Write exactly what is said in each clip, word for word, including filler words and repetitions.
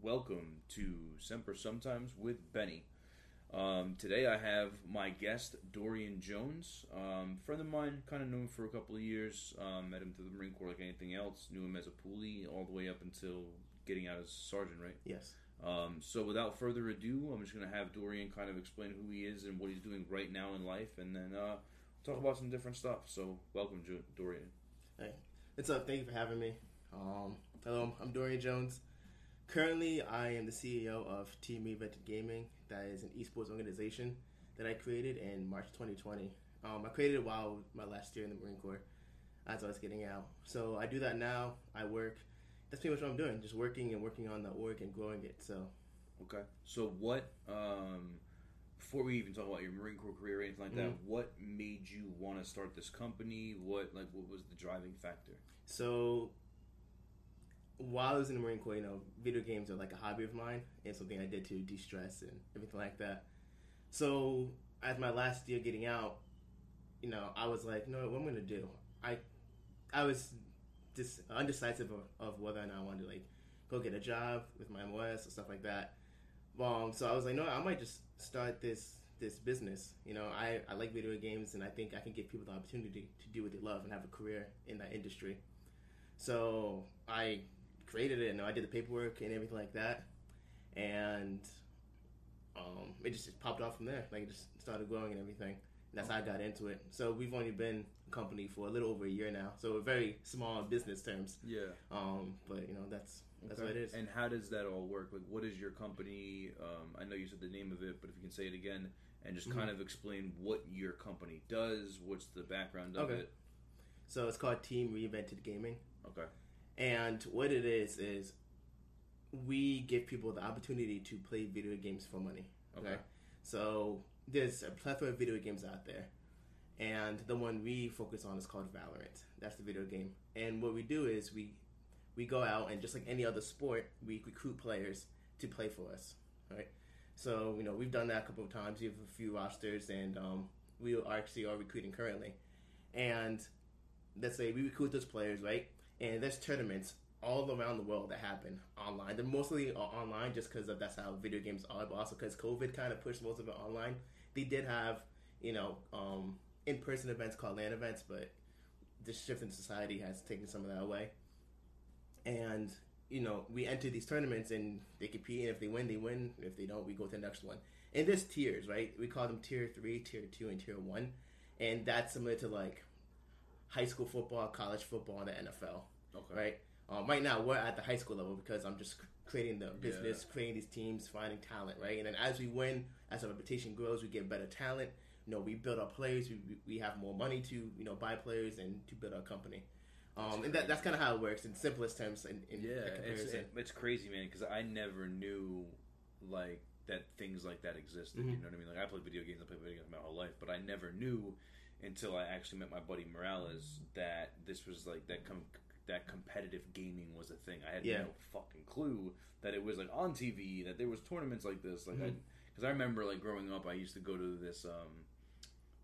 Welcome to Semper Sometimes with Benny. Um, today I have my guest, Dorian Jones, um, friend of mine, kind of known him for a couple of years, um, met him through the Marine Corps like anything else, knew him as a poolie all the way up until getting out as a sergeant, right? Yes. Um, so without further ado, I'm just going to have Dorian kind of explain who he is and what he's doing right now in life, and then uh, talk about some different stuff. So welcome, jo- Dorian. Hey, what's up? Thank you for having me. Um, hello, I'm Dorian Jones. Currently, I am the C E O of Team Reinvented Gaming. That is an esports organization that I created in March twenty twenty. Um, I created it while my last year in the Marine Corps as I was getting out. So I do that now. I work. That's pretty much what I'm doing, just working and working on the org and growing it. So, okay. So what, um, before we even talk about your Marine Corps career or anything like mm-hmm. that, what made you want to start this company? What, like, what was the driving factor? So... while I was in the Marine Corps, you know, video games are like a hobby of mine and something I did to de-stress and everything like that. So, as my last year getting out, you know, I was like, no, what am I going to do? I I was just undecisive of, of whether or not I wanted to, like, go get a job with my M O S or stuff like that. Um, so I was like, no, I might just start this this business. You know, I, I like video games and I think I can give people the opportunity to do what they love and have a career in that industry. So, I... created it, and I did the paperwork and everything like that, and um, it just, just popped off from there. Like, it just started growing and everything, and that's how I got into it. So we've only been a company for a little over a year now, so we're very small in business terms. Yeah. Um, but you know, that's that's okay. What it is. And how does that all work? Like, what is your company? Um, I know you said the name of it, but if you can say it again and just mm-hmm. kind of explain what your company does, what's the background of okay. it. So it's called Team Reinvented Gaming. Okay. And what it is, is we give people the opportunity to play video games for money. Okay. okay. So there's a plethora of video games out there. And the one we focus on is called Valorant. That's the video game. And what we do is we we go out and just like any other sport, we recruit players to play for us. Right. So, you know, we've done that a couple of times. We have a few rosters, and um, we are actually are recruiting currently. And let's say we recruit those players, right? And there's tournaments all around the world that happen online. They're mostly online just because of that's how video games are, but also because COVID kind of pushed most of it online. They did have, you know, um, in-person events called LAN events, but the shift in society has taken some of that away. And, you know, we enter these tournaments and they compete, and if they win, they win. If they don't, we go to the next one. And there's tiers, right? We call them Tier three, Tier two, and Tier one. And that's similar to, like, high school football, college football, and the N F L. Okay. Right? Um, right now, we're at the high school level because I'm just creating the business, yeah. creating these teams, finding talent, right? And then as we win, as our reputation grows, we get better talent. You know, we build our players. We we have more money to, you know, buy players and to build our company. Um, and that, that's kind of how it works in simplest terms in, in yeah, comparison. It's, it's crazy, man, because I never knew, like, that things like that existed. Mm-hmm. You know what I mean? Like, I played video games. I played video games my whole life, but I never knew until I actually met my buddy Morales that this was like that com- that competitive gaming was a thing. I had yeah. no fucking clue that it was like on T V, that there was tournaments like this. Like, because mm-hmm. I, I remember like growing up, I used to go to this. Um,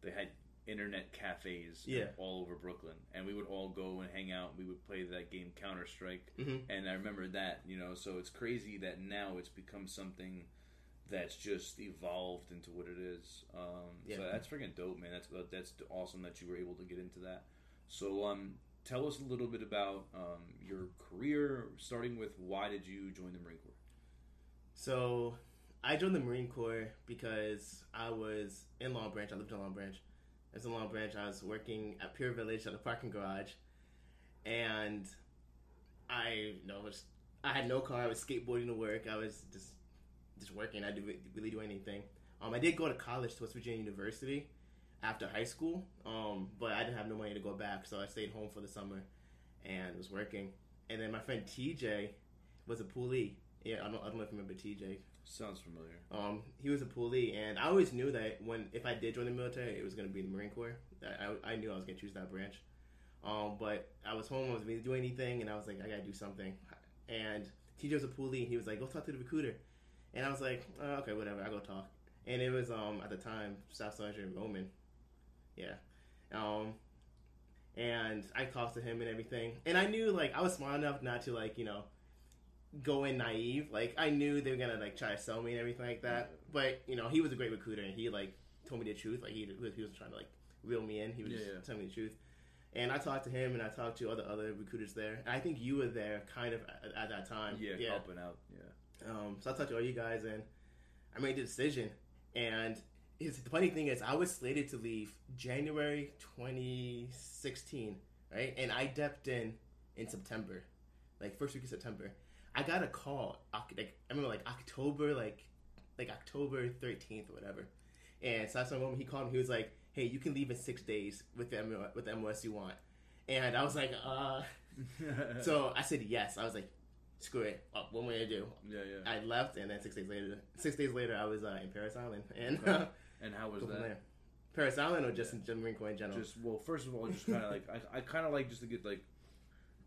they had internet cafes yeah. all over Brooklyn, and we would all go and hang out. We would play that game Counter Strike, mm-hmm. and I remember that. You know, so it's crazy that now it's become something that's just evolved into what it is. Um, yeah. So that's freaking dope, man. That's that's awesome that you were able to get into that. So um, tell us a little bit about um, your career, starting with why did you join the Marine Corps? So I joined the Marine Corps because I was in Long Branch. I lived in Long Branch. I was in Long Branch. I was working at Pier Village at a parking garage. And I, you know, was, I had no car. I was skateboarding to work. I was just... just working. I didn't really do anything. Um, I did go to college to West Virginia University after high school, um, but I didn't have no money to go back, so I stayed home for the summer and was working. And then my friend T J was a poolie. Yeah, I don't, I don't know if you remember T J. Sounds familiar. Um, he was a poolie, and I always knew that when if I did join the military, it was going to be the Marine Corps. I, I knew I was going to choose that branch. Um, but I was home, I wasn't going to do anything, and I was like, I got to do something. And T J was a poolie, and he was like, go talk to the recruiter. And I was like, oh, okay, whatever, I'll go talk. And it was, um, at the time, Staff Sergeant Bowman. Yeah. Um, and I talked to him and everything. And I knew, like, I was smart enough not to, like, you know, go in naive. Like, I knew they were gonna like try to sell me and everything like that. But you know, he was a great recruiter, and he like told me the truth. Like, he he wasn't trying to like reel me in. He was yeah, just yeah. telling me the truth. And I talked to him, and I talked to other other recruiters there. And I think you were there, kind of at, at that time. Yeah, yeah, helping out. Yeah. Um. So I talked to all you guys, and I made the decision. And his, the funny thing is, I was slated to leave January twenty sixteen, right? And I depped in in September, like first week of September. I got a call, like I remember, like October, like like October thirteenth or whatever. And so that's when he called me. He was like, "Hey, you can leave in six days with the M- with the M O S you want." And I was like, "Uh." So I said yes. I was like, "Screw it. Oh, what am I gonna do?" Yeah, yeah. I left, and then six days later, six days later, I was uh, in Parris Island, and. Okay. Uh, And how was that? There. Parris Island or just yeah. in Marine Corps in general? Just, well, first of all, just kind of like, I, I kind of like just to get like,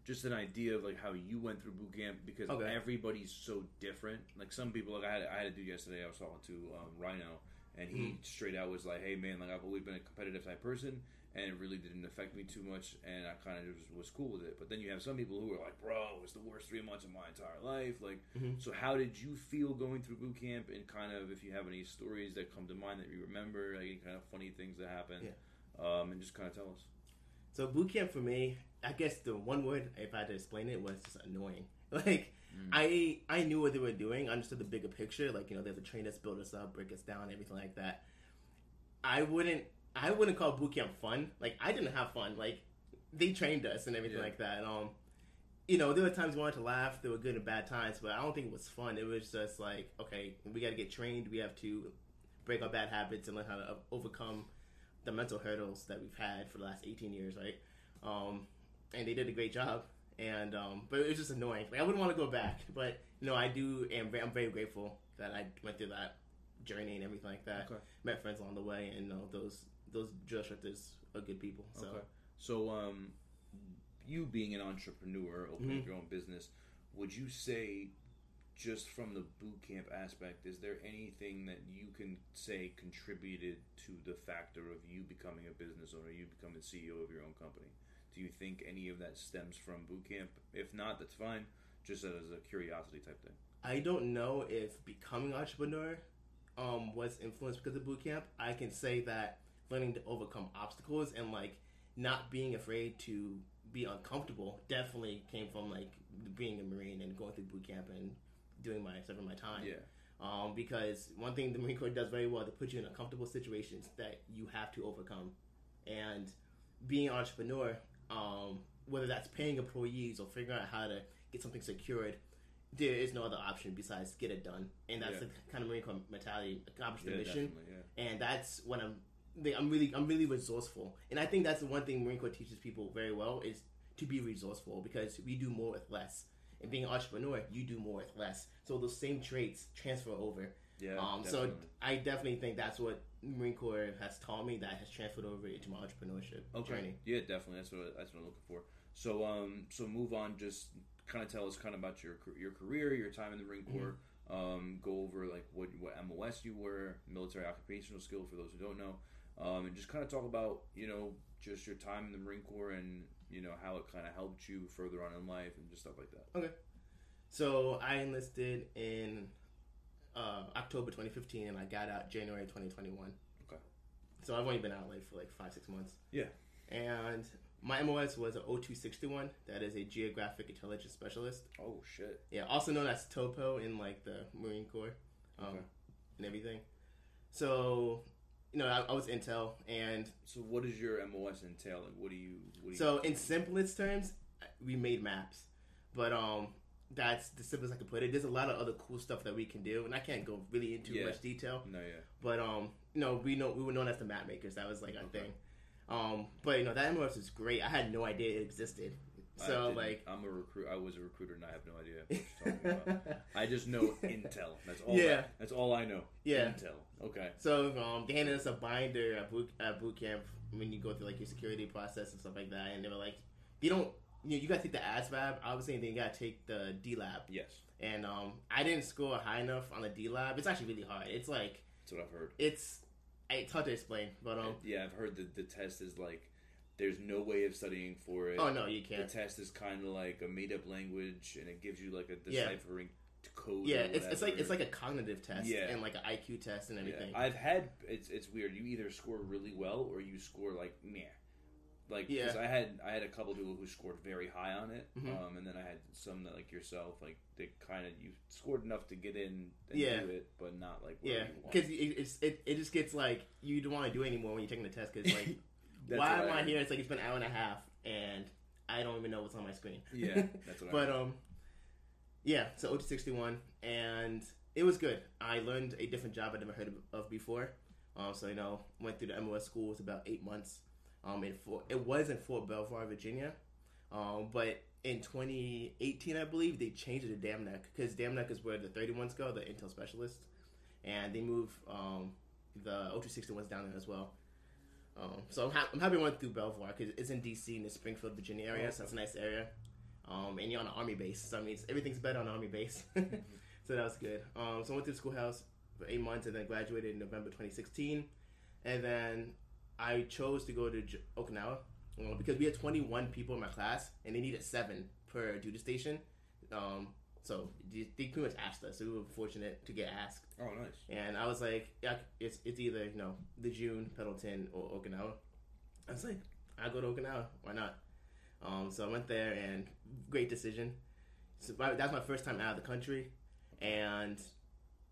just an idea of like how you went through boot camp, because okay. everybody's so different. Like some people, like I had, I had a dude yesterday I was talking to, um, Rhino, and he mm-hmm. straight out was like, "Hey man, like I've always been a competitive type person, and it really didn't affect me too much, and I kind of just was cool with it." But then you have some people who are like, "Bro, it's the worst three months of my entire life." Like, mm-hmm. so how did you feel going through boot camp? And kind of, if you have any stories that come to mind that you remember, like any kind of funny things that happened, yeah. um, and just kind of tell us. So boot camp for me, I guess the one word, if I had to explain it, was just annoying. Like, mm. I I knew what they were doing. I understood the bigger picture. Like, you know, they have a train that's built us up, break us down, everything like that. I wouldn't. I wouldn't call boot camp fun. Like, I didn't have fun. Like, they trained us and everything yeah. like that. And, um, you know, there were times we wanted to laugh. There were good and bad times, but I don't think it was fun. It was just like, okay, we got to get trained. We have to break our bad habits and learn how to overcome the mental hurdles that we've had for the last eighteen years, right? Um, and they did a great job. And um, but it was just annoying. Like, I wouldn't want to go back. But, you know, I do, and I'm very grateful that I went through that journey and everything like that. Okay. Met friends along the way, and, you know, those... those drill instructors are good people. So, okay. so um, you being an entrepreneur, opening mm-hmm. your own business, would you say, just from the boot camp aspect, is there anything that you can say contributed to the factor of you becoming a business owner, you becoming C E O of your own company? Do you think any of that stems from boot camp? If not, that's fine. Just as a curiosity type thing. I don't know if becoming an entrepreneur um, was influenced because of boot camp. I can say that learning to overcome obstacles and like not being afraid to be uncomfortable definitely came from like being a Marine and going through boot camp and doing my serving my time. Yeah. Um, because one thing the Marine Corps does very well, they put you in uncomfortable situations that you have to overcome. And being an entrepreneur, um, whether that's paying employees or figuring out how to get something secured, there is no other option besides get it done. And that's yeah. the kind of Marine Corps mentality, accomplish the yeah, mission. Yeah. And that's when I'm. I'm really, I'm really resourceful, and I think that's the one thing Marine Corps teaches people very well is to be resourceful, because we do more with less. And being an entrepreneur, you do more with less. So those same traits transfer over. Yeah. Um. Definitely. So I definitely think that's what Marine Corps has taught me, that has transferred over into my entrepreneurship okay. journey. Yeah, definitely. That's what that's what I'm looking for. So um, so move on. Just kind of tell us kind of about your your career, your time in the Marine Corps. Mm-hmm. Um, go over like what what M O S you were, military occupational skill for those who don't know. Um, and just kind of talk about, you know, just your time in the Marine Corps and, you know, how it kind of helped you further on in life and just stuff like that. Okay. So I enlisted in uh, October twenty fifteen, and I got out January twenty twenty-one. Okay. So I've only been out like for like five, six months. Yeah. And my M O S was an O two sixty-one. That is a Geographic Intelligence Specialist. Oh, shit. Yeah, also known as TOPO in like the Marine Corps um, okay. and everything. So... You know, I, I was Intel, and... So what does your M O S entail? Like, what do you... What do so, you in simplest terms, we made maps. But um, that's the simplest I can put it. There's a lot of other cool stuff that we can do, and I can't go really into yeah. much detail. No, yeah. But, um, you know, we know we were known as the map makers. That was, like, our okay. thing. Um, But, you know, that M O S was great. I had no idea it existed. So, like... I'm a recruit. I was a recruiter, and I have no idea what you're talking about. I just know Intel. That's all yeah. I, That's all I know. Yeah. Intel. Okay. So um, they handed us a binder at boot, at boot camp when you go through like your security process and stuff like that, and they were like, "You don't, you know, you gotta take the A S VAB. I was saying they gotta take the D Lab." Yes. And um, I didn't score high enough on the D Lab. It's actually really hard. It's like that's what I've heard. It's it's hard to explain, but um, yeah, I've heard that the test is like There's no way of studying for it. Oh, no, you can't. The test is kind of like a made-up language, and it gives you, like, a deciphering yeah. code. Yeah, or it's, it's like it's like a cognitive test yeah. and, like, an I Q test and everything. Yeah. I've had... It's it's weird. You either score really well or you score, like, meh. Like, because yeah. I had I had a couple people who scored very high on it, mm-hmm. um, and then I had some that, like yourself, like, they kind of, you scored enough to get in and yeah. do it, but not, like, what yeah. you want. Yeah, because it, it just gets, like, you don't want to do it anymore when you're taking the test, because, like... That's Why am I, I here? It's like it's been an hour and a half, and I don't even know what's on my screen. Yeah, that's what I But, um, yeah, so O T sixty-one, and it was good. I learned a different job I'd never heard of before. Um, so, you know, went through the M O S school. It was about eight months. Um, in Fort, It was in Fort Belvoir, Virginia. Um, but in twenty eighteen, I believe, they changed it to Dam Neck, because Dam Neck is where the thirty-ones go, the Intel Specialists, and they moved um, the O T sixty-ones down there as well. Um, so I'm, ha- I'm happy I went through Belvoir, because it's in D C in the Springfield, Virginia area, so that's a nice area. Um, and you're on an army base, so I mean, it's, everything's better on an army base. So that was good. Um, so I went to the schoolhouse for eight months and then graduated in November twenty sixteen. And then I chose to go to J- Okinawa, you know, because we had twenty-one people in my class, and they needed seven per duty station. Um, so they pretty much asked us, so we were fortunate to get asked. Oh, nice. And I was like, yeah, it's it's either, you know, the June, Pendleton, or Okinawa. I was like, I'll go to Okinawa. Why not? Um, so I went there, and great decision. So that's my first time out of the country. And,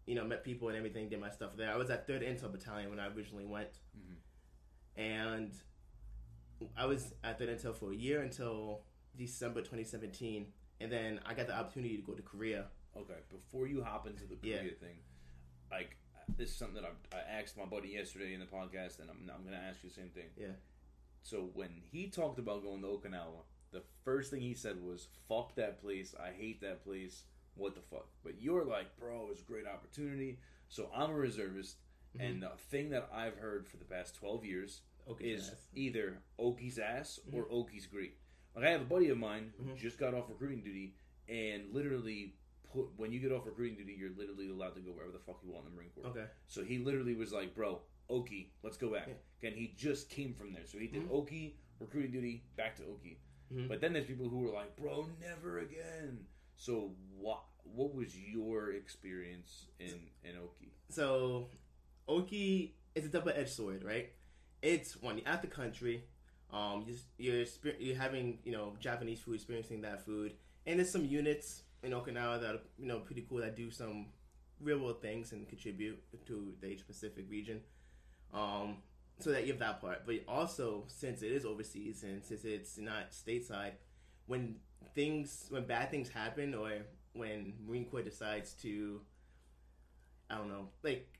you know, met people and everything, did my stuff there. I was at third Intel Battalion when I originally went. Mm-hmm. And I was at third Intel for a year until December twenty seventeen. And then I got the opportunity to go to Korea. Okay, before you hop into the Korea yeah. thing, like, this is something that I, I asked my buddy yesterday in the podcast, and I'm, I'm going to ask you the same thing. Yeah. So when he talked about going to Okinawa, the first thing he said was, fuck that place, I hate that place, what the fuck? But you're like, bro, it's a great opportunity. So I'm a reservist, mm-hmm. and the thing that I've heard for the past twelve years Oki's is ass. Either Oki's ass mm-hmm. or Oki's great. Like, I have a buddy of mine who mm-hmm. just got off recruiting duty, and literally, put, when you get off recruiting duty, you're literally allowed to go wherever the fuck you want in the Marine Corps. Okay. So he literally was like, bro, Oki, let's go back. Yeah. And he just came from there. So he did mm-hmm. Oki, recruiting duty, back to Oki. Mm-hmm. But then there's people who were like, bro, never again. So what, what was your experience in, in Oki? So Oki is a double-edged sword, right? It's one, you're at the country. Um, you're, you're you're having, you know, Japanese food, experiencing that food, and there's some units in Okinawa that are, you know, pretty cool, that do some real world things and contribute to the Asia Pacific region. Um, so that you have that part, but also since it is overseas and since it's not stateside, when things when bad things happen or when Marine Corps decides to, I don't know, like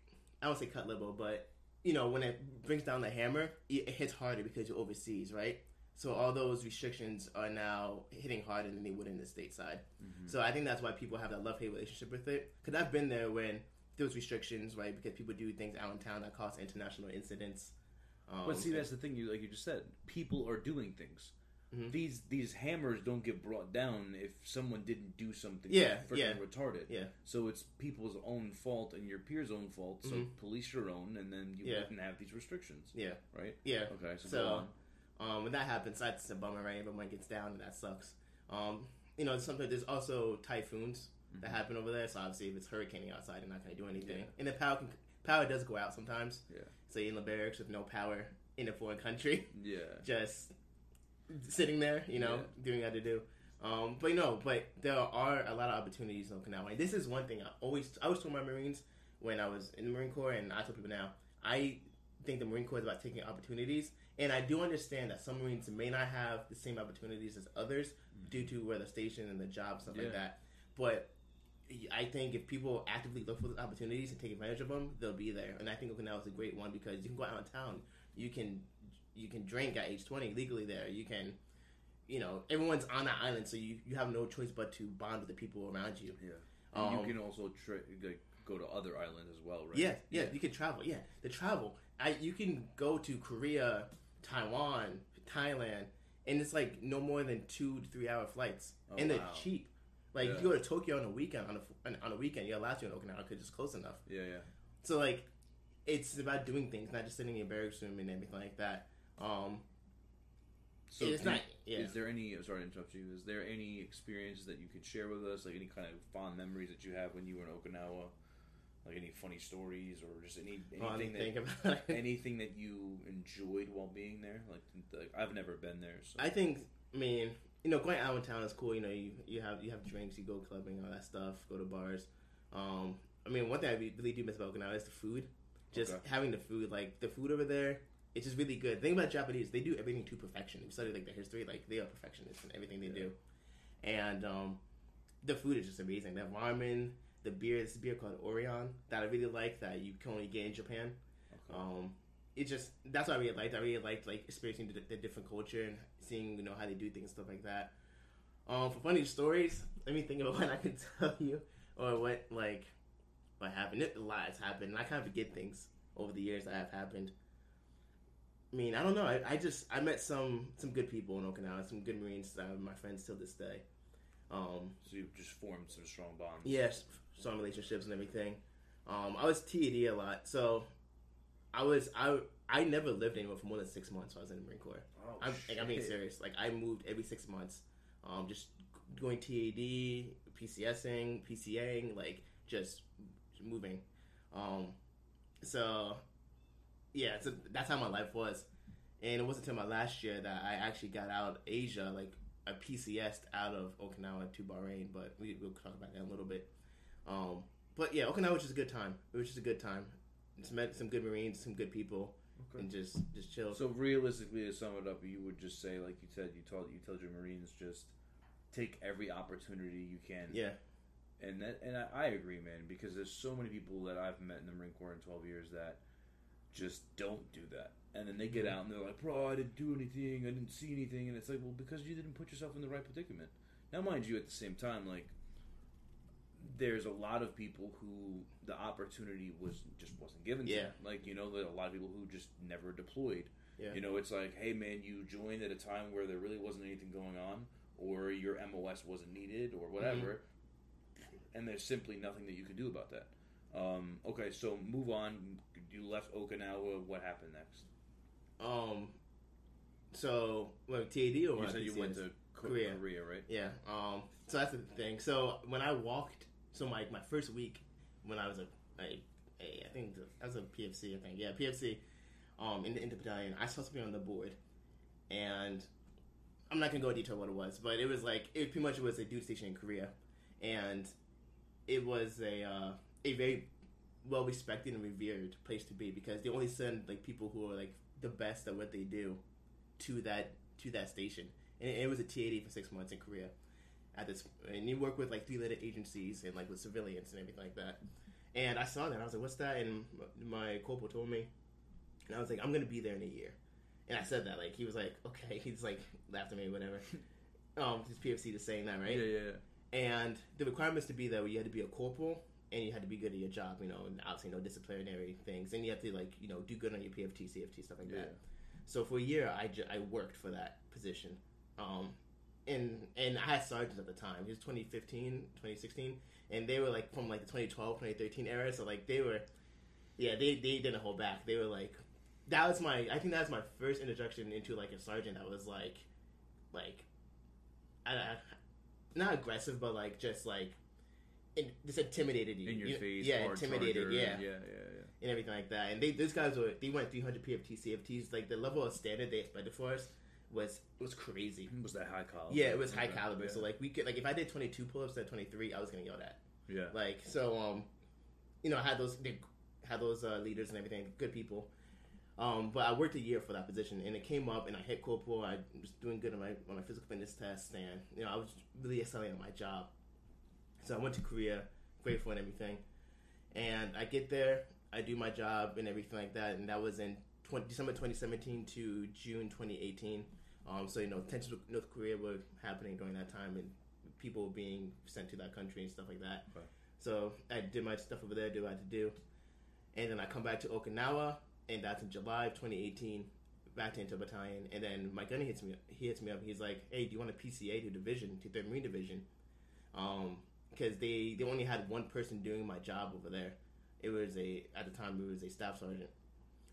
I don't say cut libo, but you know, when it brings down the hammer, it hits harder because you're overseas, right? So all those restrictions are now hitting harder than they would in the stateside. Mm-hmm. So I think that's why people have that love-hate relationship with it. Because I've been there when there was restrictions, right? Because people do things out in town that cause international incidents. Um, but see, that's the thing, you like you just said. People are doing things. Mm-hmm. These these hammers don't get brought down if someone didn't do something yeah, freaking yeah. retarded. Yeah. So it's people's own fault and your peers' own fault, so mm-hmm. police your own, and then you yeah. wouldn't have these restrictions. Yeah. Right? Yeah. Okay, so, so um, when that happens, that's a bummer, right? Everyone gets down, and that sucks. Um, you know, sometimes there's also typhoons mm-hmm. that happen over there, so obviously if it's hurricaning outside, you're not going to do anything. Yeah. And the power can, power does go out sometimes. Yeah. So you're in the barracks with no power in a foreign country. Yeah. Just... sitting there, you know, yeah. doing what to do. Um, but, you know, but there are a lot of opportunities in Okinawa. And this is one thing I always, I always told my Marines when I was in the Marine Corps, and I tell people now, I think the Marine Corps is about taking opportunities. And I do understand that some Marines may not have the same opportunities as others mm-hmm. due to where they're stationed and the job, stuff yeah. like that. But I think if people actively look for those opportunities and take advantage of them, they'll be there. And I think Okinawa is a great one because you can go out of town, you can... You can drink at age twenty legally there. You can, you know, everyone's on that island, so you, you have no choice but to bond with the people around you. Yeah. And um, you can also tra- like, go to other islands as well, right? Yeah, yeah, yeah. You can travel. Yeah, the travel. I, you can go to Korea, Taiwan, Thailand, and it's like no more than two to three hour flights. Oh, and they're wow. cheap. Like, yeah. you go to Tokyo on a weekend, on a, on a weekend, you're allowed to in Okinawa because it's close enough. Yeah, yeah. So, like, it's about doing things, not just sitting in your barracks room and everything like that. Um, So it's not, you, yeah. Is there any? I'm sorry to interrupt you. Is there any experiences that you could share with us, like any kind of fond memories that you have when you were in Okinawa, like any funny stories or just any anything oh, that anything that you enjoyed while being there? Like, like I've never been there. So. I think. I mean, you know, going out in town is cool. You know, you you have you have drinks, you go clubbing, all that stuff, go to bars. Um, I mean, one thing I really do miss about Okinawa is the food. Just okay. having the food, like the food over there. It's just really good. The thing about Japanese, they do everything to perfection. If you study like their history, like they are perfectionists in everything they yeah. do. And um, the food is just amazing. They have ramen, the beer, this beer called Orion that I really like that you can only get in Japan. Okay. Um, it just that's what I really liked. I really liked like experiencing the, the different culture and seeing you know how they do things, stuff like that. Um, for funny stories, let me think about what I can tell you or what like what happened. It, a lot has happened. And I kind of forget things over the years that have happened. I mean, I don't know. I, I just I met some some good people in Okinawa, some good Marines, uh, my friends till this day. Um, so you just formed some strong bonds. Yes, yeah, strong relationships and everything. Um, I was T A D a lot, so I was I I never lived anywhere for more than six months. While I was in the Marine Corps. Oh, I'm, shit. Like, I'm being serious. Like I moved every six months, um, just going T A D, PCSing, PCAing, like just moving. Um, so. Yeah, so that's how my life was. And it wasn't until my last year that I actually got out of Asia, like I P C S'd out of Okinawa to Bahrain, but we, we'll talk about that in a little bit. Um, but yeah, Okinawa was just a good time. It was just a good time. Just met some good Marines, some good people, okay. and just, just chilled. So realistically, to sum it up, you would just say, like you said, you told, you told your Marines, just take every opportunity you can. Yeah. And, that, and I, I agree, man, because there's so many people that I've met in the Marine Corps in twelve years that just don't do that. And then they get out and they're like, bro, I didn't do anything, I didn't see anything. And it's like, well, because you didn't put yourself in the right predicament. Now, mind you, at the same time, like, there's a lot of people who the opportunity was just wasn't given yeah. to them. Like, you know, there are a lot of people who just never deployed. Yeah. You know, it's like, hey, man, you joined at a time where there really wasn't anything going on, or your M O S wasn't needed, or whatever. Mm-hmm. And there's simply nothing that you can do about that. Um, okay, so move on. You left Okinawa. What happened next? Um, so well, T A D or you what? Said you went to Korea. Korea, right? Yeah. Um, so that's the thing. So when I walked, so my my first week when I was a, a, a I think I was a P F C. I think yeah, P F C. Um, in the in the battalion, I was supposed to be on the board, and I'm not gonna go into detail what it was, but it was like it pretty much was a duty station in Korea, and it was a. Uh, a very well-respected and revered place to be because they only send like people who are like the best at what they do to that to that station. And it was a T A D for six months in Korea. At this, and you work with like three-letter agencies and like with civilians and everything like that. And I saw that and I was like, "What's that?" And my corporal told me, and I was like, "I'm gonna be there in a year." And I said that like he was like, "Okay," he's like laughed at me, whatever. um, his P F C just saying that, right? Yeah, yeah, yeah. And the requirements to be there were you had to be a corporal. And you had to be good at your job, you know, and obviously no disciplinary things. And you have to, like, you know, do good on your P F T, C F T, stuff like yeah. that. So for a year, I, ju- I worked for that position. Um, and and I had sergeants at the time. It was twenty fifteen, twenty sixteen. And they were, like, from, like, the twenty twelve, twenty thirteen era. So, like, they were, yeah, they, they didn't hold back. They were, like, that was my, I think that was my first introduction into, like, a sergeant that was, like, like, I, I, not aggressive, but, like, just, like, and this intimidated you. In your you, face. Yeah, intimidated, yeah. And, yeah, yeah, yeah. And everything like that. And they, these guys were, they went three hundred P F T, C F Ts. Like, the level of standard they expected for us was was crazy. It was that high caliber. Yeah, it was high yeah, caliber. Yeah. So, like, we could, like, if I did twenty-two pull-ups at twenty-three, I was going to yell at. Yeah. Like, so, um, you know, I had those, they had those uh, leaders and everything, good people. Um, but I worked a year for that position, and it came up, and I hit corporal. I was doing good on my, on my physical fitness test, and, you know, I was really excelling at my job. So I went to Korea, grateful and everything. And I get there, I do my job and everything like that. And that was in twenty December twenty seventeen to June twenty eighteen. Um, so, you know, tensions with North Korea were happening during that time and people were being sent to that country and stuff like that. Okay. So I did my stuff over there, did what I had to do. And then I come back to Okinawa, and that's in July of twenty eighteen, back to Intel Battalion. And then my gunner hits me, he hits me up. And he's like, hey, do you want a P C A to division, to third Marine Division? Um... Because they, they only had one person doing my job over there. It was a, at the time, it was a staff sergeant.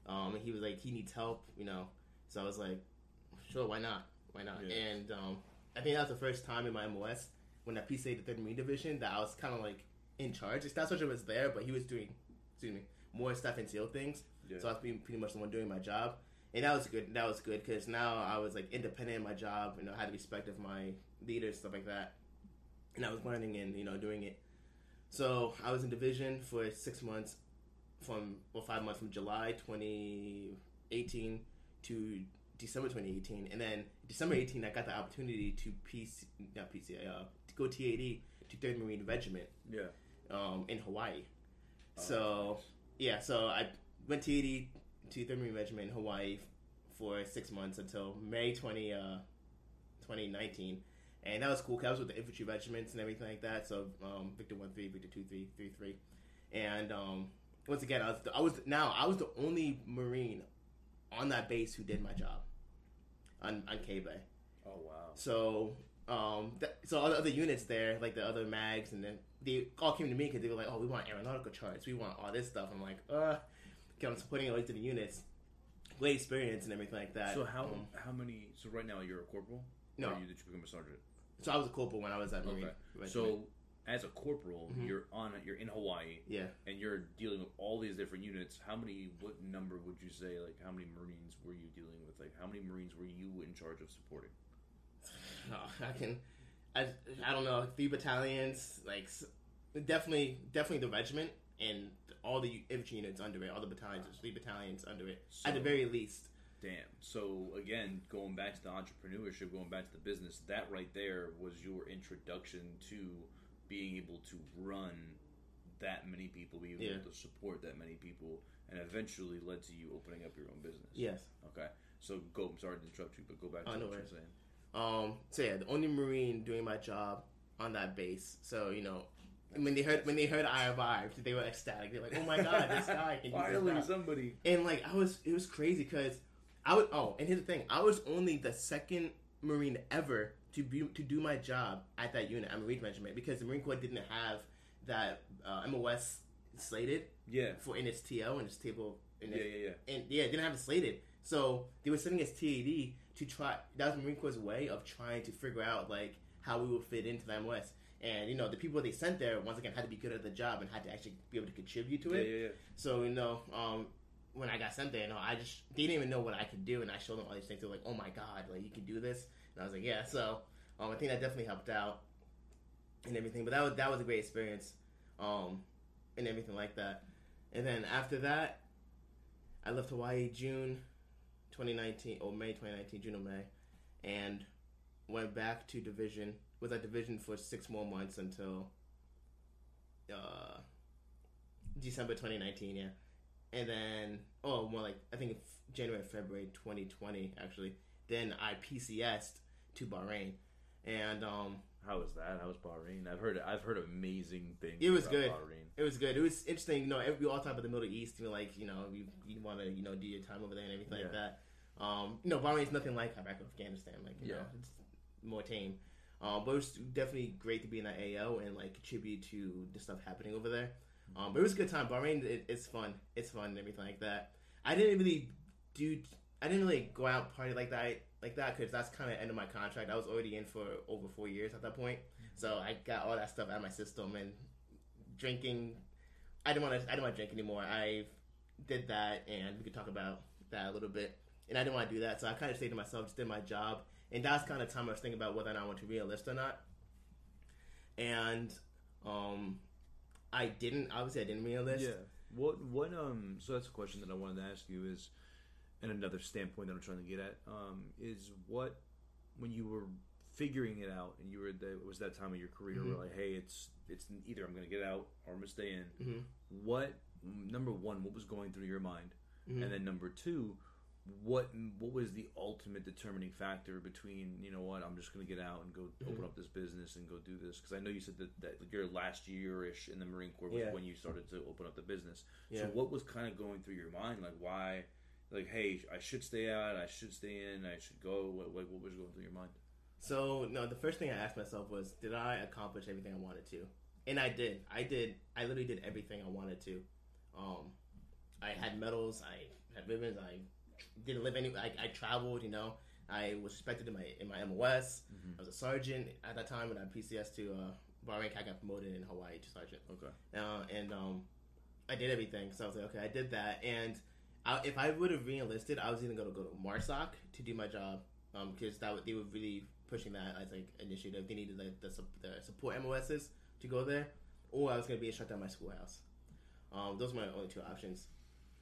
Um, and he was like, he needs help, you know. So I was like, sure, why not? Why not? Yeah. And um, I think that was the first time in my M O S when I P C A'd the third Marine Division that I was kind of like in charge. The Staff Sergeant was there, but he was doing, excuse me, more stuff and SEAL things. Yeah. So I was being pretty much the one doing my job, and that was good. That was good because now I was like independent in my job, and you know, I had the respect of my leaders, stuff like that. And I was learning and, you know, doing it. So I was in division for six months from, well, five months from July twenty eighteen to December twenty eighteen. And then December eighteenth, I got the opportunity to P C, not P C, uh, to go T A D to third Marine Regiment. Yeah. Um, in Hawaii. Oh, so, nice. yeah, so I went T A D to third Marine Regiment in Hawaii for six months until May twentieth, twenty nineteen. And that was cool because I was with the infantry regiments and everything like that. So um, Victor one three, Victor two three, three three, and um, once again, I was the, I was now I was the only Marine on that base who did my job on on K-Bay. Oh wow! So um, that, so all the other units there, like the other mags, and then they all came to me because they were like, "Oh, we want aeronautical charts, we want all this stuff." I'm like, "Uh," okay, I'm supporting all these different units, great experience and everything like that. So how um, how many? So right now you're a corporal. No, or you did you become a sergeant? So I was a corporal when I was at Marine. Okay. Regiment. So as a corporal, mm-hmm. you're on you're in Hawaii, yeah, and you're dealing with all these different units. How many? What number would you say? Like how many Marines were you dealing with? Like how many Marines were you in charge of supporting? Oh, I can, I, I don't know. Three battalions, like definitely, definitely the regiment and all the infantry units under it. All the battalions, wow. Three battalions under it so, at the very least. Damn. So, again, going back to the entrepreneurship, going back to the business, that right there was your introduction to being able to run that many people, being yeah. able to support that many people, and eventually led to you opening up your own business. Yes. Okay. So, go. I'm sorry to interrupt you, but go back to oh, no what worries. You're saying. Um, so, yeah, the only Marine doing my job on that base. So, you know, when they heard when they heard I arrived, they were ecstatic. They were like, oh, my God, this guy can do this. Finally, somebody. And, like, I was, it was crazy because... I would oh, and here's the thing. I was only the second Marine ever to be to do my job at that unit, at Marine Regiment, because the Marine Corps didn't have that uh, M O S slated. Yeah. For in its T O and its table. In its, yeah, yeah, yeah. And yeah, it didn't have it slated, so they were sending us T A D to try. That was the Marine Corps' way of trying to figure out like how we would fit into the M O S. And you know, the people they sent there once again had to be good at the job and had to actually be able to contribute to it. Yeah, yeah, yeah. So you know. Um, When I got sent there, you know, I just, they didn't even know what I could do, and I showed them all these things. They were like, oh my God, like, you can do this? And I was like, yeah, so, um, I think that definitely helped out and everything, but that was, that was a great experience, um, and everything like that. And then after that, I left Hawaii June twenty nineteen, or May twenty nineteen, June or May, and went back to division, was at division for six more months until, uh, December twenty nineteen, yeah. And then, oh, more like, I think January, February twenty twenty, actually. Then I P C S'd to Bahrain. And, um... How was that? How was Bahrain? I've heard I've heard amazing things It was about good. Bahrain. It was good. It was interesting. You know, we all talk about the Middle East. And like, you know, you, you want to, you know, do your time over there and everything yeah. like that. Um, you know, Bahrain is nothing like Iraq or Afghanistan. Like, you yeah. know, it's more tame. Um, but it was definitely great to be in that A O and, like, contribute to the stuff happening over there. Um, but it was a good time. Bahrain, it, it's fun. It's fun and everything like that. I didn't really do. I didn't really go out party like that, like that, because that's kind of end of my contract. I was already in for over four years at that point, so I got all that stuff out of my system. And drinking, I didn't want to. I didn't want to drink anymore. I did that, and we could talk about that a little bit. And I didn't want to do that, so I kind of stayed to myself, just did my job. And that's kind of time I was thinking about whether or not I want to be a realist or not. And, um. I didn't. Obviously, I didn't realist. Yeah. What? What? Um. So that's a question that I wanted to ask you is, and another standpoint that I'm trying to get at, um, is what when you were figuring it out and you were the, it was that time of your career mm-hmm. where like, hey, it's it's either I'm going to get out or I'm going to stay in. Mm-hmm. What? Number one, what was going through your mind, mm-hmm. and then number two, what what was the ultimate determining factor between you know what I'm just going to get out and go mm-hmm. open up this business and go do this? Because I know you said that, that your last year-ish in the Marine Corps was yeah. when you started to open up the business. Yeah. So what was kind of going through your mind? Like why? Like hey, I should stay out. I should stay in. I should go. What what, what was going through your mind? So no, the first thing I asked myself was, did I accomplish everything I wanted to? And I did. I did. I literally did everything I wanted to. Um, I had medals. I had ribbons. I didn't live anywhere. I, I traveled, you know. I was respected in my in my M O S. Mm-hmm. I was a sergeant at that time, and I P C S to uh, Bahrain. I got promoted in Hawaii to sergeant. Okay. Uh, and um, I did everything. So I was like, okay, I did that. And I, if I would have re-enlisted, I was even going to go to MARSOC to do my job because um, that would, they were really pushing that as like initiative. They needed like the, the support M O Ss to go there, or I was going to be shut down my schoolhouse. Um, those were my only two options.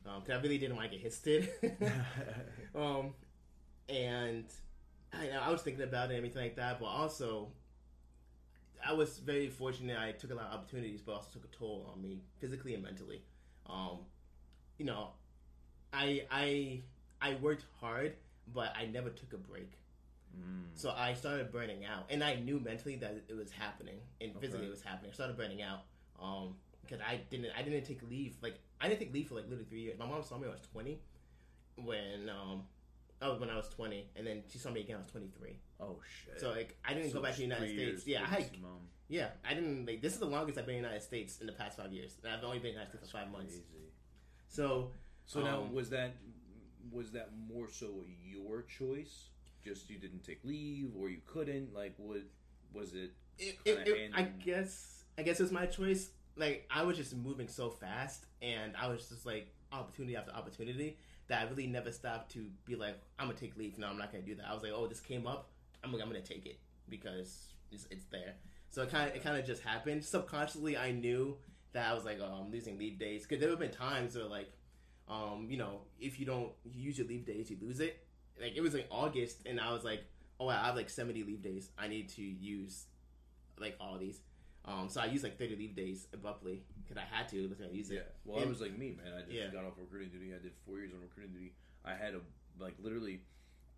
Because um, I really didn't want to get histed. um, and I, I was thinking about it and everything like that. But also, I was very fortunate. I took a lot of opportunities, but also took a toll on me physically and mentally. Um, you know, I I I worked hard, but I never took a break. Mm. So I started burning out. And I knew mentally that it was happening. And okay. physically it was happening. I started burning out. Um, because I didn't I didn't take leave. Like, I didn't take leave for like literally three years. My mom saw me when I was twenty, when um, oh, when I was twenty, and then she saw me again when I was twenty-three. Oh shit! So like, I didn't so go back to the United States. Yeah, I had, yeah, I didn't. Like, this is the longest I've been in the United States in the past five years, and I've only been in the United States for five months. Crazy. So, so um, now was that was that more so your choice? Just you didn't take leave, or you couldn't? Like, what was it? it, it, it I guess I guess it was my choice. Like, I was just moving so fast, and I was just, like, opportunity after opportunity, that I really never stopped to be like, I'm going to take leave. No, I'm not going to do that. I was like, oh, this came up. I'm I'm going to take it because it's, it's there. So it kind of it kind of just happened. Subconsciously, I knew that I was like, oh, I'm losing leave days. Because there have been times where, like, um, you know, if you don't use your leave days, you lose it. Like, it was, like, August, and I was like, oh, I have, like, seventy leave days. I need to use, like, all these. Um, so I used like thirty leave days abruptly because I had to. Because I used it. Yeah. Well, and, it was like me, man. I just yeah. got off recruiting duty. I did four years on recruiting duty. I had a like literally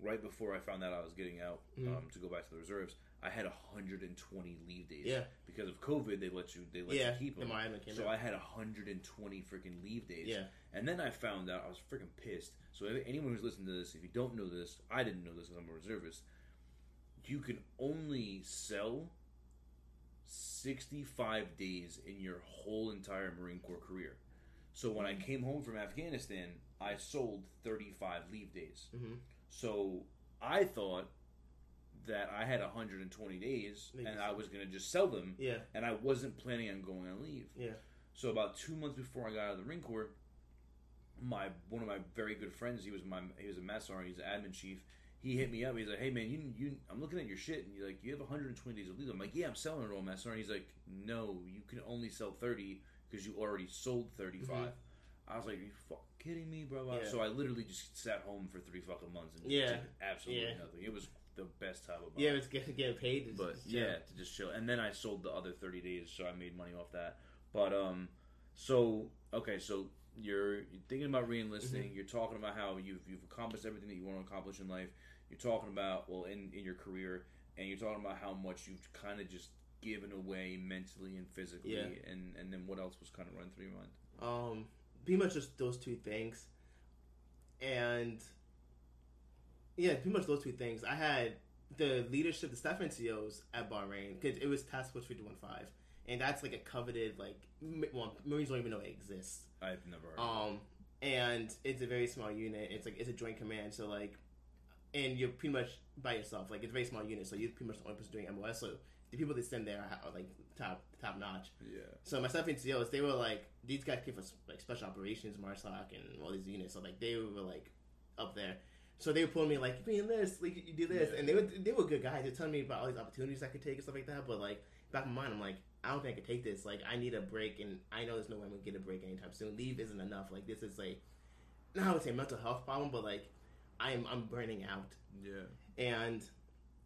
right before I found out I was getting out mm-hmm. um, to go back to the reserves. I had one hundred twenty leave days. Yeah. Because of COVID, they let you they let yeah. you keep them. The so out. I had one hundred twenty freaking leave days. Yeah. And then I found out I was freaking pissed. So if anyone who's listening to this, if you don't know this, I didn't know this because I'm a reservist. You can only sell sixty-five days in your whole entire Marine Corps career. So when mm-hmm. I came home from Afghanistan, I sold thirty-five leave days. Mm-hmm. So I thought that I had one hundred twenty days Maybe and so. I was going to just sell them. Yeah. And I wasn't planning on going on leave. Yeah. So about two months before I got out of the Marine Corps, my one of my very good friends, he was my he was a master sergeant, he's an admin chief. He hit me up. He's like, "Hey man, you you I'm looking at your shit, and you're like, you have one hundred twenty days of leave." I'm like, "Yeah, I'm selling it all, Master." And he's like, "No, you can only sell thirty because you already sold thirty-five." Mm-hmm. I was like, "Are you fucking kidding me, bro?" Yeah. So I literally just sat home for three fucking months and yeah. did absolutely yeah. nothing. It was the best time of my yeah, life. Yeah, it's good to get paid, but yeah, to just chill. And then I sold the other thirty days, so I made money off that. But um, so okay, so you're thinking about re-enlisting. Mm-hmm. You're talking about how you've you've accomplished everything that you want to accomplish in life. You're talking about, well, in, in your career, and you're talking about how much you've kind of just given away mentally and physically, yeah. and, and then what else was kind of running through your mind? Um, pretty much just those two things. And, yeah, pretty much those two things. I had the leadership, the staff N C Os at Bahrain, because it was Task Force thirty-two fifteen, and that's like a coveted, like, well, Marines don't even know it exists. I've never heard of it. Um, and it's a very small unit. It's like, it's a joint command, so like, and you're pretty much by yourself. Like, it's a very small unit, so you're pretty much the only person doing M O S. So the people that send there are, are like top top notch. Yeah. So my staff N C Os, they were like, these guys came for like special operations, MARSOC, and all these units. So like, they were like up there. So they were pulling me like, you mean this, like you do this, yeah. and they were they were good guys. They're telling me about all these opportunities I could take and stuff like that. But like back in my mind, I'm like, I don't think I could take this. Like, I need a break, and I know there's no way I'm gonna get a break anytime soon. Leave isn't enough. Like, this is like, not I would say a mental health problem, but like. I'm I'm burning out. Yeah. And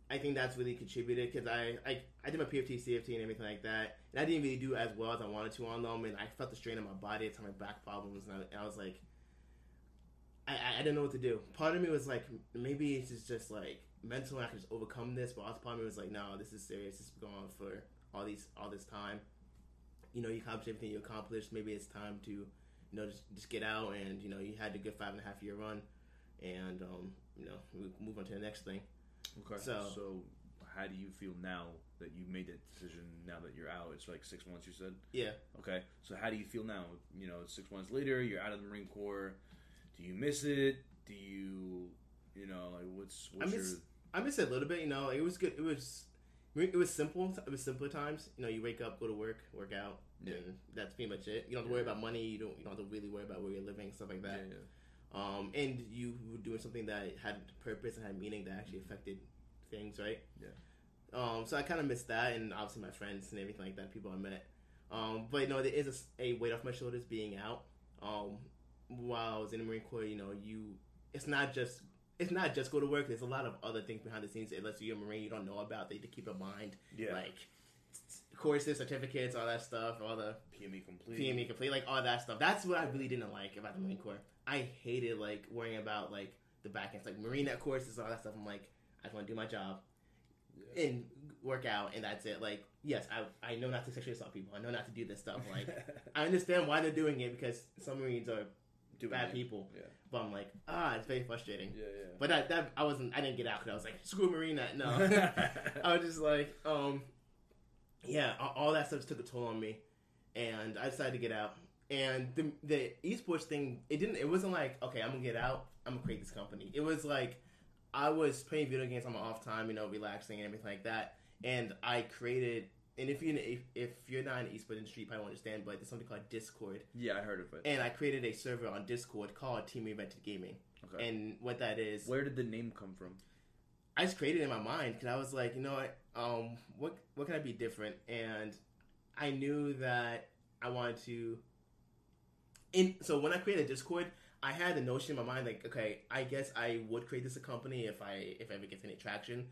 I think that's really contributed because I, I, I did my P F T, C F T, and everything like that. And I didn't really do as well as I wanted to on them. And I felt the strain on my body. It's on my back problems. And I, and I was like, I, I didn't know what to do. Part of me was like, maybe it's just, just like mental and I can just overcome this. But also part of me was like, no, this is serious. This has been going on for all, these, all this time. You know, you accomplished everything you accomplished. Maybe it's time to, you know, just, just get out. And, you know, you had a good five and a half year run. And, um, you know, we move on to the next thing. Okay. So, so, how do you feel now that you made that decision, now that you're out? It's like six months, you said? Yeah. Okay. So, how do you feel now? You know, six months later, you're out of the Marine Corps. Do you miss it? Do you You know, like what's what's I miss, your? I miss it a little bit. You know, it was good. It was it was simple. It was simpler times. You know, you wake up, go to work, work out, yeah. and that's pretty much it. You don't have to worry about money. You don't you don't have to really worry about where you're living, stuff like that. Yeah, yeah. Um, and you were doing something that had purpose and had meaning that actually affected things, right? Yeah. Um, so I kind of missed that, and obviously my friends and everything like that, people I met. Um, but, you know, there is a, a weight off my shoulders being out. Um, while I was in the Marine Corps, you know, you, it's not just, it's not just go to work. There's a lot of other things behind the scenes, unless you're a Marine, you don't know about, that you have to keep in mind. Yeah. Like, courses, certificates, all that stuff, all the... P M E Complete. P M E Complete, like, all that stuff. That's what I really didn't like about the Marine Corps. I hated, like, worrying about, like, the back end. Like, Marine Net courses, all that stuff. I'm like, I just want to do my job. Yeah. And work out, and that's it. Like, yes, I I know not to sexually assault people. I know not to do this stuff. Like, I understand why they're doing it because some Marines are doing bad it. people. Yeah. But I'm like, ah, it's very frustrating. Yeah, yeah. But that, that I wasn't. I didn't get out because I was like, screw Marine Net. No, I was just like, um, yeah, all that stuff just took a toll on me, and I decided to get out. And the the esports thing, it didn't. It wasn't like, okay, I'm gonna get out. I'm gonna create this company. It was like, I was playing video games on my off time, you know, relaxing and everything like that. And I created, and if you if, if you're not in the esports industry, you probably won't understand, but there's something called Discord. Yeah, I heard of it. And I created a server on Discord called Team Reinvented Gaming. Okay. And what that is. Where did the name come from? I just created it in my mind because I was like, you know what, um, what what can I be different? And I knew that I wanted to. In so when I created Discord, I had the notion in my mind, like, okay, I guess I would create this a company if I if I ever gets any traction.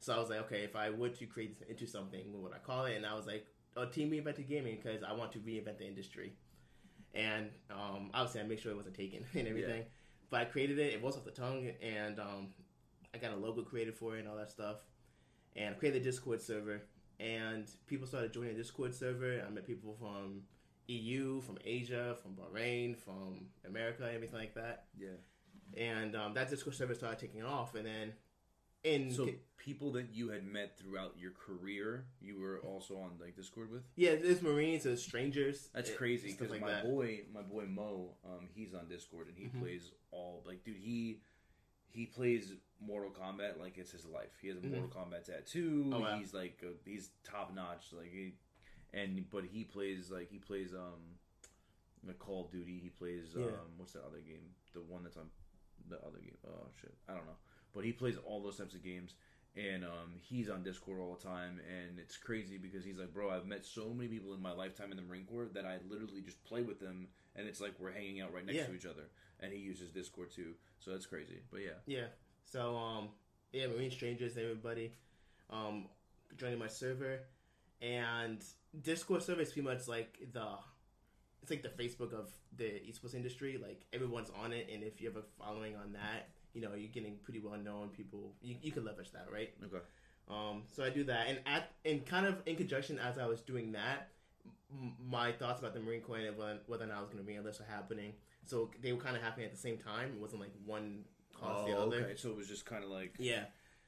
So I was like, okay, if I would to create this into something, what would I call it? And I was like, oh, Team Reinvented Gaming, because I want to reinvent the industry. And um, obviously, I made sure it wasn't taken and everything. Yeah. But I created it. It was off the tongue, and um, I got a logo created for it and all that stuff. And I created the Discord server, and people started joining the Discord server. I met people from E U, from Asia, from Bahrain, from America, everything like that. Yeah. And um, that Discord server started taking off, and then in so c- people that you had met throughout your career, you were also on like Discord with. Yeah, there's Marines, there's strangers. That's it, crazy because like my that. boy, my boy Mo, um, he's on Discord and he mm-hmm. plays all like dude he he plays Mortal Kombat like it's his life. He has a mm-hmm. Mortal Kombat tattoo. Oh, wow. He's like a, he's top notch. Like he. And but he plays like he plays um, like Call of Duty. He plays um, yeah. what's that other game? The one that's on the other game. Oh shit, I don't know. But he plays all those types of games, and um, he's on Discord all the time. And it's crazy because he's like, bro, I've met so many people in my lifetime in the Marine Corps that I literally just play with them, and it's like we're hanging out right next yeah. to each other. And he uses Discord too, so that's crazy. But yeah, yeah. So um, yeah, Marine strangers, everybody, um, joining my server. And Discord server is pretty much like the, it's like the Facebook of the esports industry. Like everyone's on it, and if you have a following on that, you know you're getting pretty well known. People, you you can leverage that, right? Okay. Um. So I do that, and at and kind of in conjunction as I was doing that, m- my thoughts about the Marine Corps and whether, whether or not I was going to be enlisted were happening. So they were kind of happening at the same time. It wasn't like one caused oh, the other. Okay. So it was just kind of like yeah.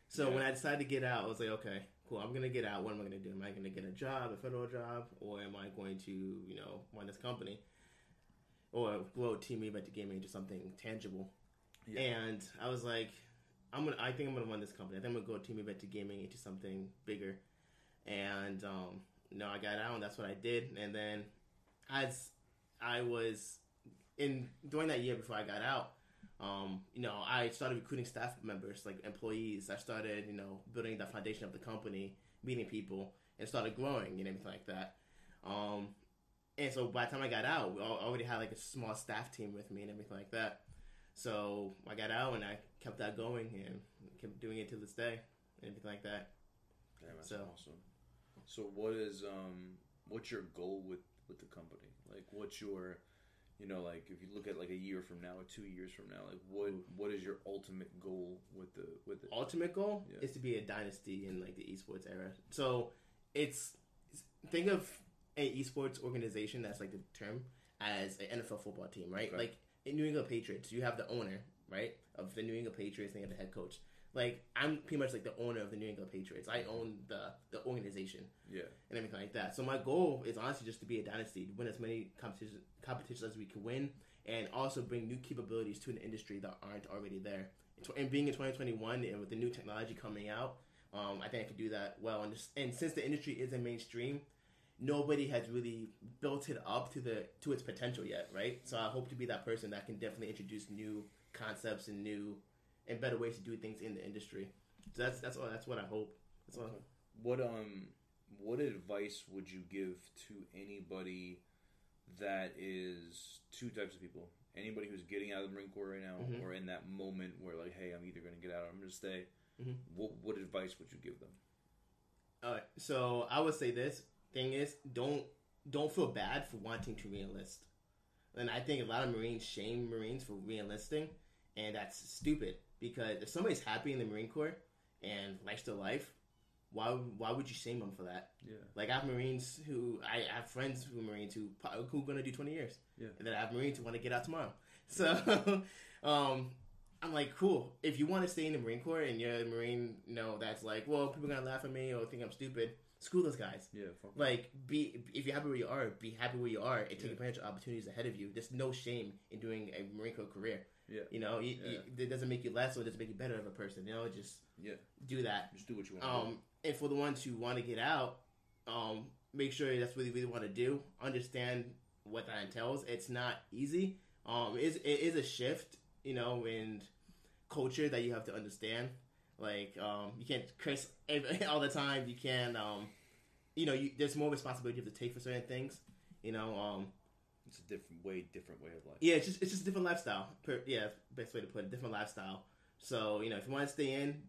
So yeah. when I decided to get out, I was like, okay. Cool, I'm going to get out. What am I going to do? Am I going to get a job, a federal job? Or am I going to, you know, run this company? Or grow Team Reinvented Gaming into something tangible? Yeah. And I was like, I'm gonna. I think I'm going to run this company. I think I'm going to go Team Reinvented Gaming into something bigger. And, um, you know, I got out, and that's what I did. And then as I was in, during that year before I got out, Um, you know, I started recruiting staff members, like employees. I started, you know, building the foundation of the company, meeting people, and started growing and everything like that. Um, and so by the time I got out, we already had like a small staff team with me and everything like that. So I got out and I kept that going and kept doing it to this day and everything like that. Damn, that's so awesome. So what is, um, what's your goal with, with the company? Like what's your... You know, like if you look at like a year from now or two years from now, like what what is your ultimate goal with the with the ultimate goal yeah. is to be a dynasty in like the esports era. So it's think of an esports organization that's like the term as an N F L football team, right? Okay. Like in New England Patriots, you have the owner, right, of the New England Patriots, and you have the head coach. Like I'm pretty much like the owner of the New England Patriots. I own the the organization, yeah, and everything like that. So my goal is honestly just to be a dynasty, win as many competitions competitions as we can win, and also bring new capabilities to an industry that aren't already there, and being in twenty twenty-one and with the new technology coming out, um, I think I could do that well. And just, and since the industry isn't mainstream, nobody has really built it up to the to its potential yet, right? So I hope to be that person that can definitely introduce new concepts and new and better ways to do things in the industry. So that's that's all. That's what I hope. That's all. What um what advice would you give to anybody that is two types of people? Anybody who's getting out of the Marine Corps right now, mm-hmm. or in that moment where like, hey, I'm either going to get out or I'm going to stay. Mm-hmm. What what advice would you give them? All right. So I would say this. Thing is, don't don't feel bad for wanting to reenlist, and I think a lot of Marines shame Marines for reenlisting, and that's stupid. Because if somebody's happy in the Marine Corps and likes their life, why why would you shame them for that? Yeah. Like I have Marines who I, I have friends who are Marines who who are gonna do twenty years, yeah. And then I have Marines who want to get out tomorrow. So, um, I'm like, cool. If you want to stay in the Marine Corps and you're a Marine, you know, that's like, well, people are gonna laugh at me or think I'm stupid. Screw those guys. Yeah, like, be if you're happy where you are, be happy where you are, and take yeah. advantage of opportunities ahead of you. There's no shame in doing a Marine Corps career. Yeah, you know, you, yeah. you, it doesn't make you less, or it doesn't make you better of a person. You know, just yeah, do that. Just do what you want. Um, to do. And for the ones who want to get out, um, make sure that's what you really want to do. Understand what that entails. It's not easy. Um, it's, it is a shift, you know, in culture that you have to understand. Like, um, you can't curse all the time. You can, um, you know, you, there's more responsibility you have to take for certain things. You know, um, it's a different way, different way of life. Yeah, it's just it's just a different lifestyle. Per, yeah, best way to put it, different lifestyle. So you know, if you want to stay in,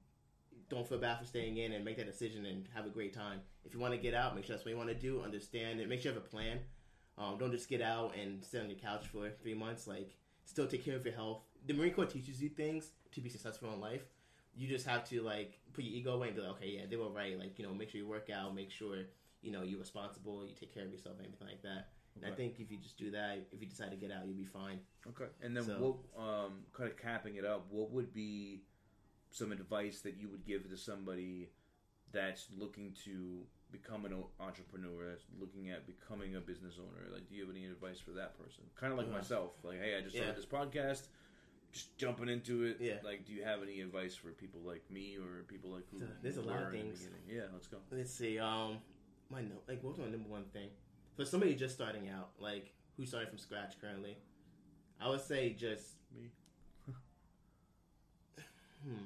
don't feel bad for staying in and make that decision and have a great time. If you want to get out, make sure that's what you want to do. Understand it. Make sure you have a plan. Um, don't just get out and sit on your couch for three months. Like, still take care of your health. The Marine Corps teaches you things to be successful in life. You just have to, like, put your ego away and be like, okay, yeah, they were right. Like, you know, make sure you work out, make sure, you know, you're responsible, you take care of yourself, and everything like that. And okay. I think if you just do that, if you decide to get out, you'll be fine. Okay. And then so, what, um, kind of capping it up, what would be some advice that you would give to somebody that's looking to become an entrepreneur, that's looking at becoming a business owner? Like, do you have any advice for that person? Kind of like uh-huh. myself. Like, hey, I just started yeah. this podcast. Just jumping into it, yeah. Like, do you have any advice for people like me or people like who? There's a lot of things. Yeah, let's go. Let's see. Um, my no, like, what's my number one thing for somebody just starting out, like who started from scratch currently? I would say just me. hmm,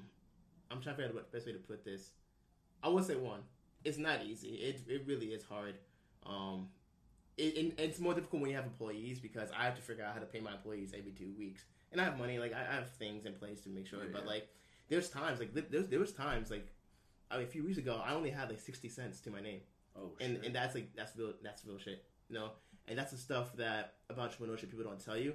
I'm trying to figure out what the best way to put this. I would say one. It's not easy. It it really is hard. Um, it, it it's more difficult when you have employees because I have to figure out how to pay my employees every two weeks. And I have money, like, I have things in place to make sure, yeah, but, yeah. like, there's times, like, there, there was times, like, I mean, a few weeks ago, I only had, like, sixty cents to my name. Oh, shit. And, and that's, like, that's real, that's real shit, you know? And that's the stuff that about entrepreneurship people don't tell you.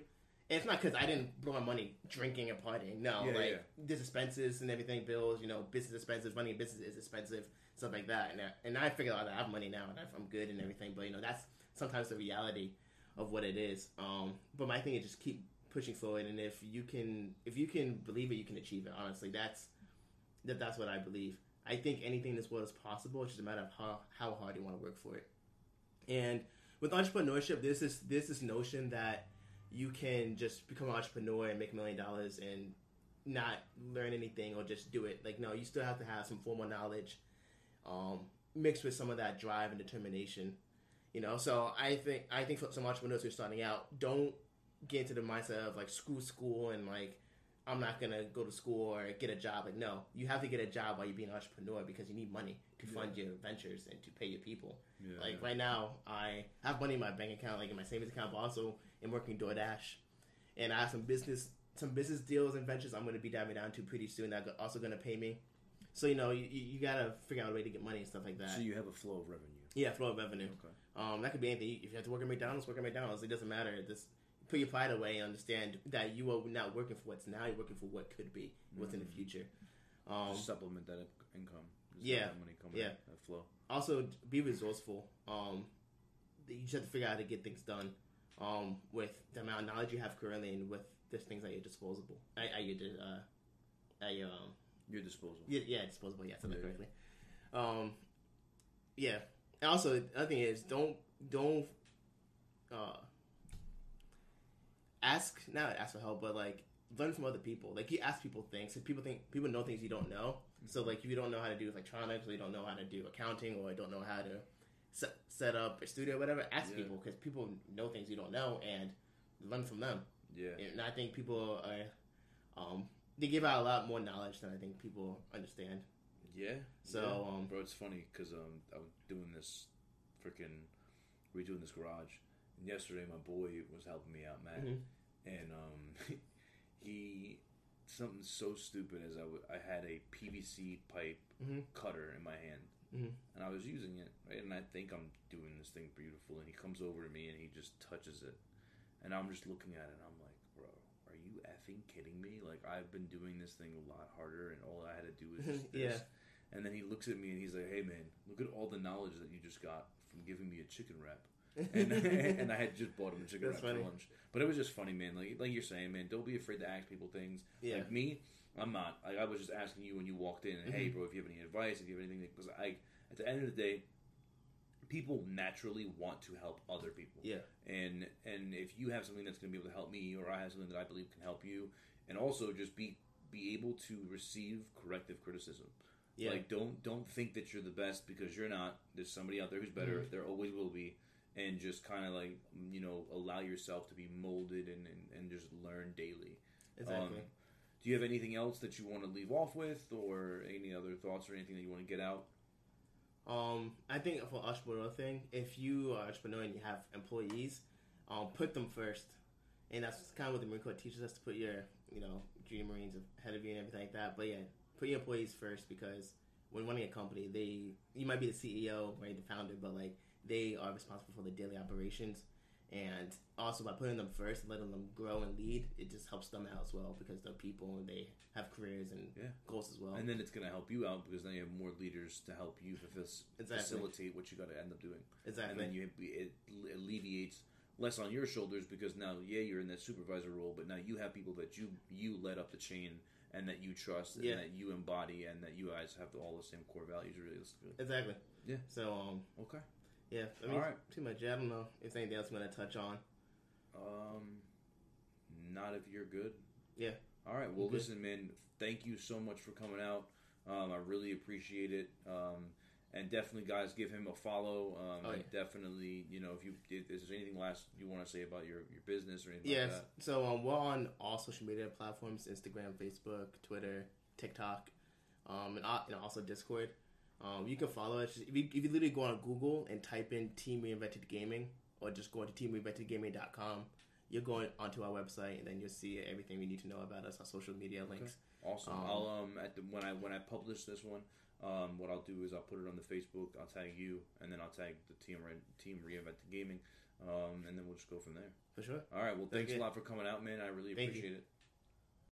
And it's not because I didn't blow my money drinking and partying, no. Yeah, like, yeah. there's expenses and everything, bills, you know, business expenses, running a business is expensive, stuff like that. And I, and I figured out that I have money now, and I'm good and everything, but, you know, that's sometimes the reality of what it is. Um, but my thing is just keep pushing forward, and if you can, if you can believe it, you can achieve it. Honestly, that's that, that's what I believe. I think anything in this world is possible. It's just a matter of how, how hard you want to work for it. And with entrepreneurship, there's this there's this notion that you can just become an entrepreneur and make a million dollars and not learn anything or just do it. Like, no, you still have to have some formal knowledge, um, mixed with some of that drive and determination. You know, so I think I think for some entrepreneurs who are starting out, don't get into the mindset of like school school and like I'm not gonna go to school or get a job. Like, no, you have to get a job while you're being an entrepreneur because you need money to fund yeah. your ventures and to pay your people. Yeah. Like right now I have money in my bank account, like in my savings account, but also in working DoorDash, and I have some business some business deals and ventures I'm going to be diving down to pretty soon that are also going to pay me. So you know you, you gotta figure out a way to get money and stuff like that. So you have a flow of revenue. Yeah, flow of revenue. Okay. Um, that could be anything. If you have to work at McDonald's, work at McDonald's. It doesn't matter. This Put your pride away and understand that you are not working for what's now, you're working for what could be, what's mm-hmm. in the future. Um, Just supplement that income. Just yeah. That money coming yeah. That flow. Also, be resourceful. Um, you just have to figure out how to get things done um, with the amount of knowledge you have currently and with the things at your disposal. At, at your, uh, at your, um, your disposal. Yeah, yeah, disposable. Yeah, something yeah, correctly. Yeah. Um, yeah. And also, the other thing is, don't, don't, uh, Ask, not ask for help, but, like, learn from other people. Like, you ask people things. So people think people know things you don't know. So, like, if you don't know how to do electronics, or you don't know how to do accounting, or you don't know how to set, set up a studio, or whatever, ask yeah. people, because people know things you don't know, and learn from them. Yeah. And I think people are, um, they give out a lot more knowledge than I think people understand. Yeah. So, yeah. Um, bro, it's funny because um, I was doing this freaking redoing this garage, and yesterday my boy was helping me out, Matt, mm-hmm. and um, he something so stupid as I, w- I had a P V C pipe mm-hmm. cutter in my hand, mm-hmm. and I was using it, right? And I think I'm doing this thing beautiful, and he comes over to me and he just touches it, and I'm just looking at it, and I'm like, bro, are you effing kidding me? Like, I've been doing this thing a lot harder, and all I had to do is just this. Yeah. And then he looks at me and he's like, hey man, look at all the knowledge that you just got from giving me a chicken wrap. And, and I had just bought him a chicken wrap for lunch. But it was just funny, man. Like like you're saying, man, don't be afraid to ask people things. Yeah. Like me, I'm not. Like, I was just asking you when you walked in, mm-hmm. hey bro, if you have any advice, if you have anything. Because I, at the end of the day, people naturally want to help other people. Yeah. And, and if you have something that's going to be able to help me, or I have something that I believe can help you, and also just be be able to receive corrective criticism. Yeah. Like, don't don't think that you're the best, because you're not. There's somebody out there who's better. Mm-hmm. There always will be. And just kind of, like, you know, allow yourself to be molded and, and, and just learn daily. Exactly. Um, do you have anything else that you want to leave off with, or any other thoughts or anything that you want to get out? Um, I think for entrepreneur thing, if you are an entrepreneur and you have employees, um, put them first. And that's kind of what the Marine Corps teaches us, to put your, you know, junior Marines ahead of you and everything like that. But yeah, put your employees first, because when running a company, they you might be the C E O or the founder, but like they are responsible for the daily operations. And also, by putting them first and letting them grow and lead, it just helps them out as well, because they're people and they have careers and yeah. goals as well. And then it's going to help you out, because then you have more leaders to help you facil- exactly. facilitate what you got to end up doing. Exactly. And then you it alleviates less on your shoulders, because now, yeah, you're in that supervisor role, but now you have people that you, you let up the chain, and that you trust, and yeah. that you embody, and that you guys have all the same core values. Realistically. Exactly. Yeah. So, um... okay. Yeah, I mean, all right. Too much. I don't know if there's anything else you want to touch on. Um, not if you're good. Yeah. All right. Well, listen, man, thank you so much for coming out. Um, I really appreciate it. Um, and definitely, guys, give him a follow. Um, oh, yeah. and definitely, you know, if you if there's anything last you want to say about your, your business or anything yes. like that. Yes. So um, we're on all social media platforms: Instagram, Facebook, Twitter, TikTok, um, and, and also Discord. Um, you can follow us. If you, if you literally go on Google and type in Team Reinvented Gaming, or just go to team reinvented gaming dot com, you're going onto our website, and then you'll see everything you need to know about us, our social media links. Okay. Awesome. Um, I'll um at the, when I when I publish this one, um what I'll do is I'll put it on the Facebook. I'll tag you, and then I'll tag the Team Re- Team Reinvented Gaming, um and then we'll just go from there. For sure. All right. Well, thanks a lot for coming out, man. I really appreciate it.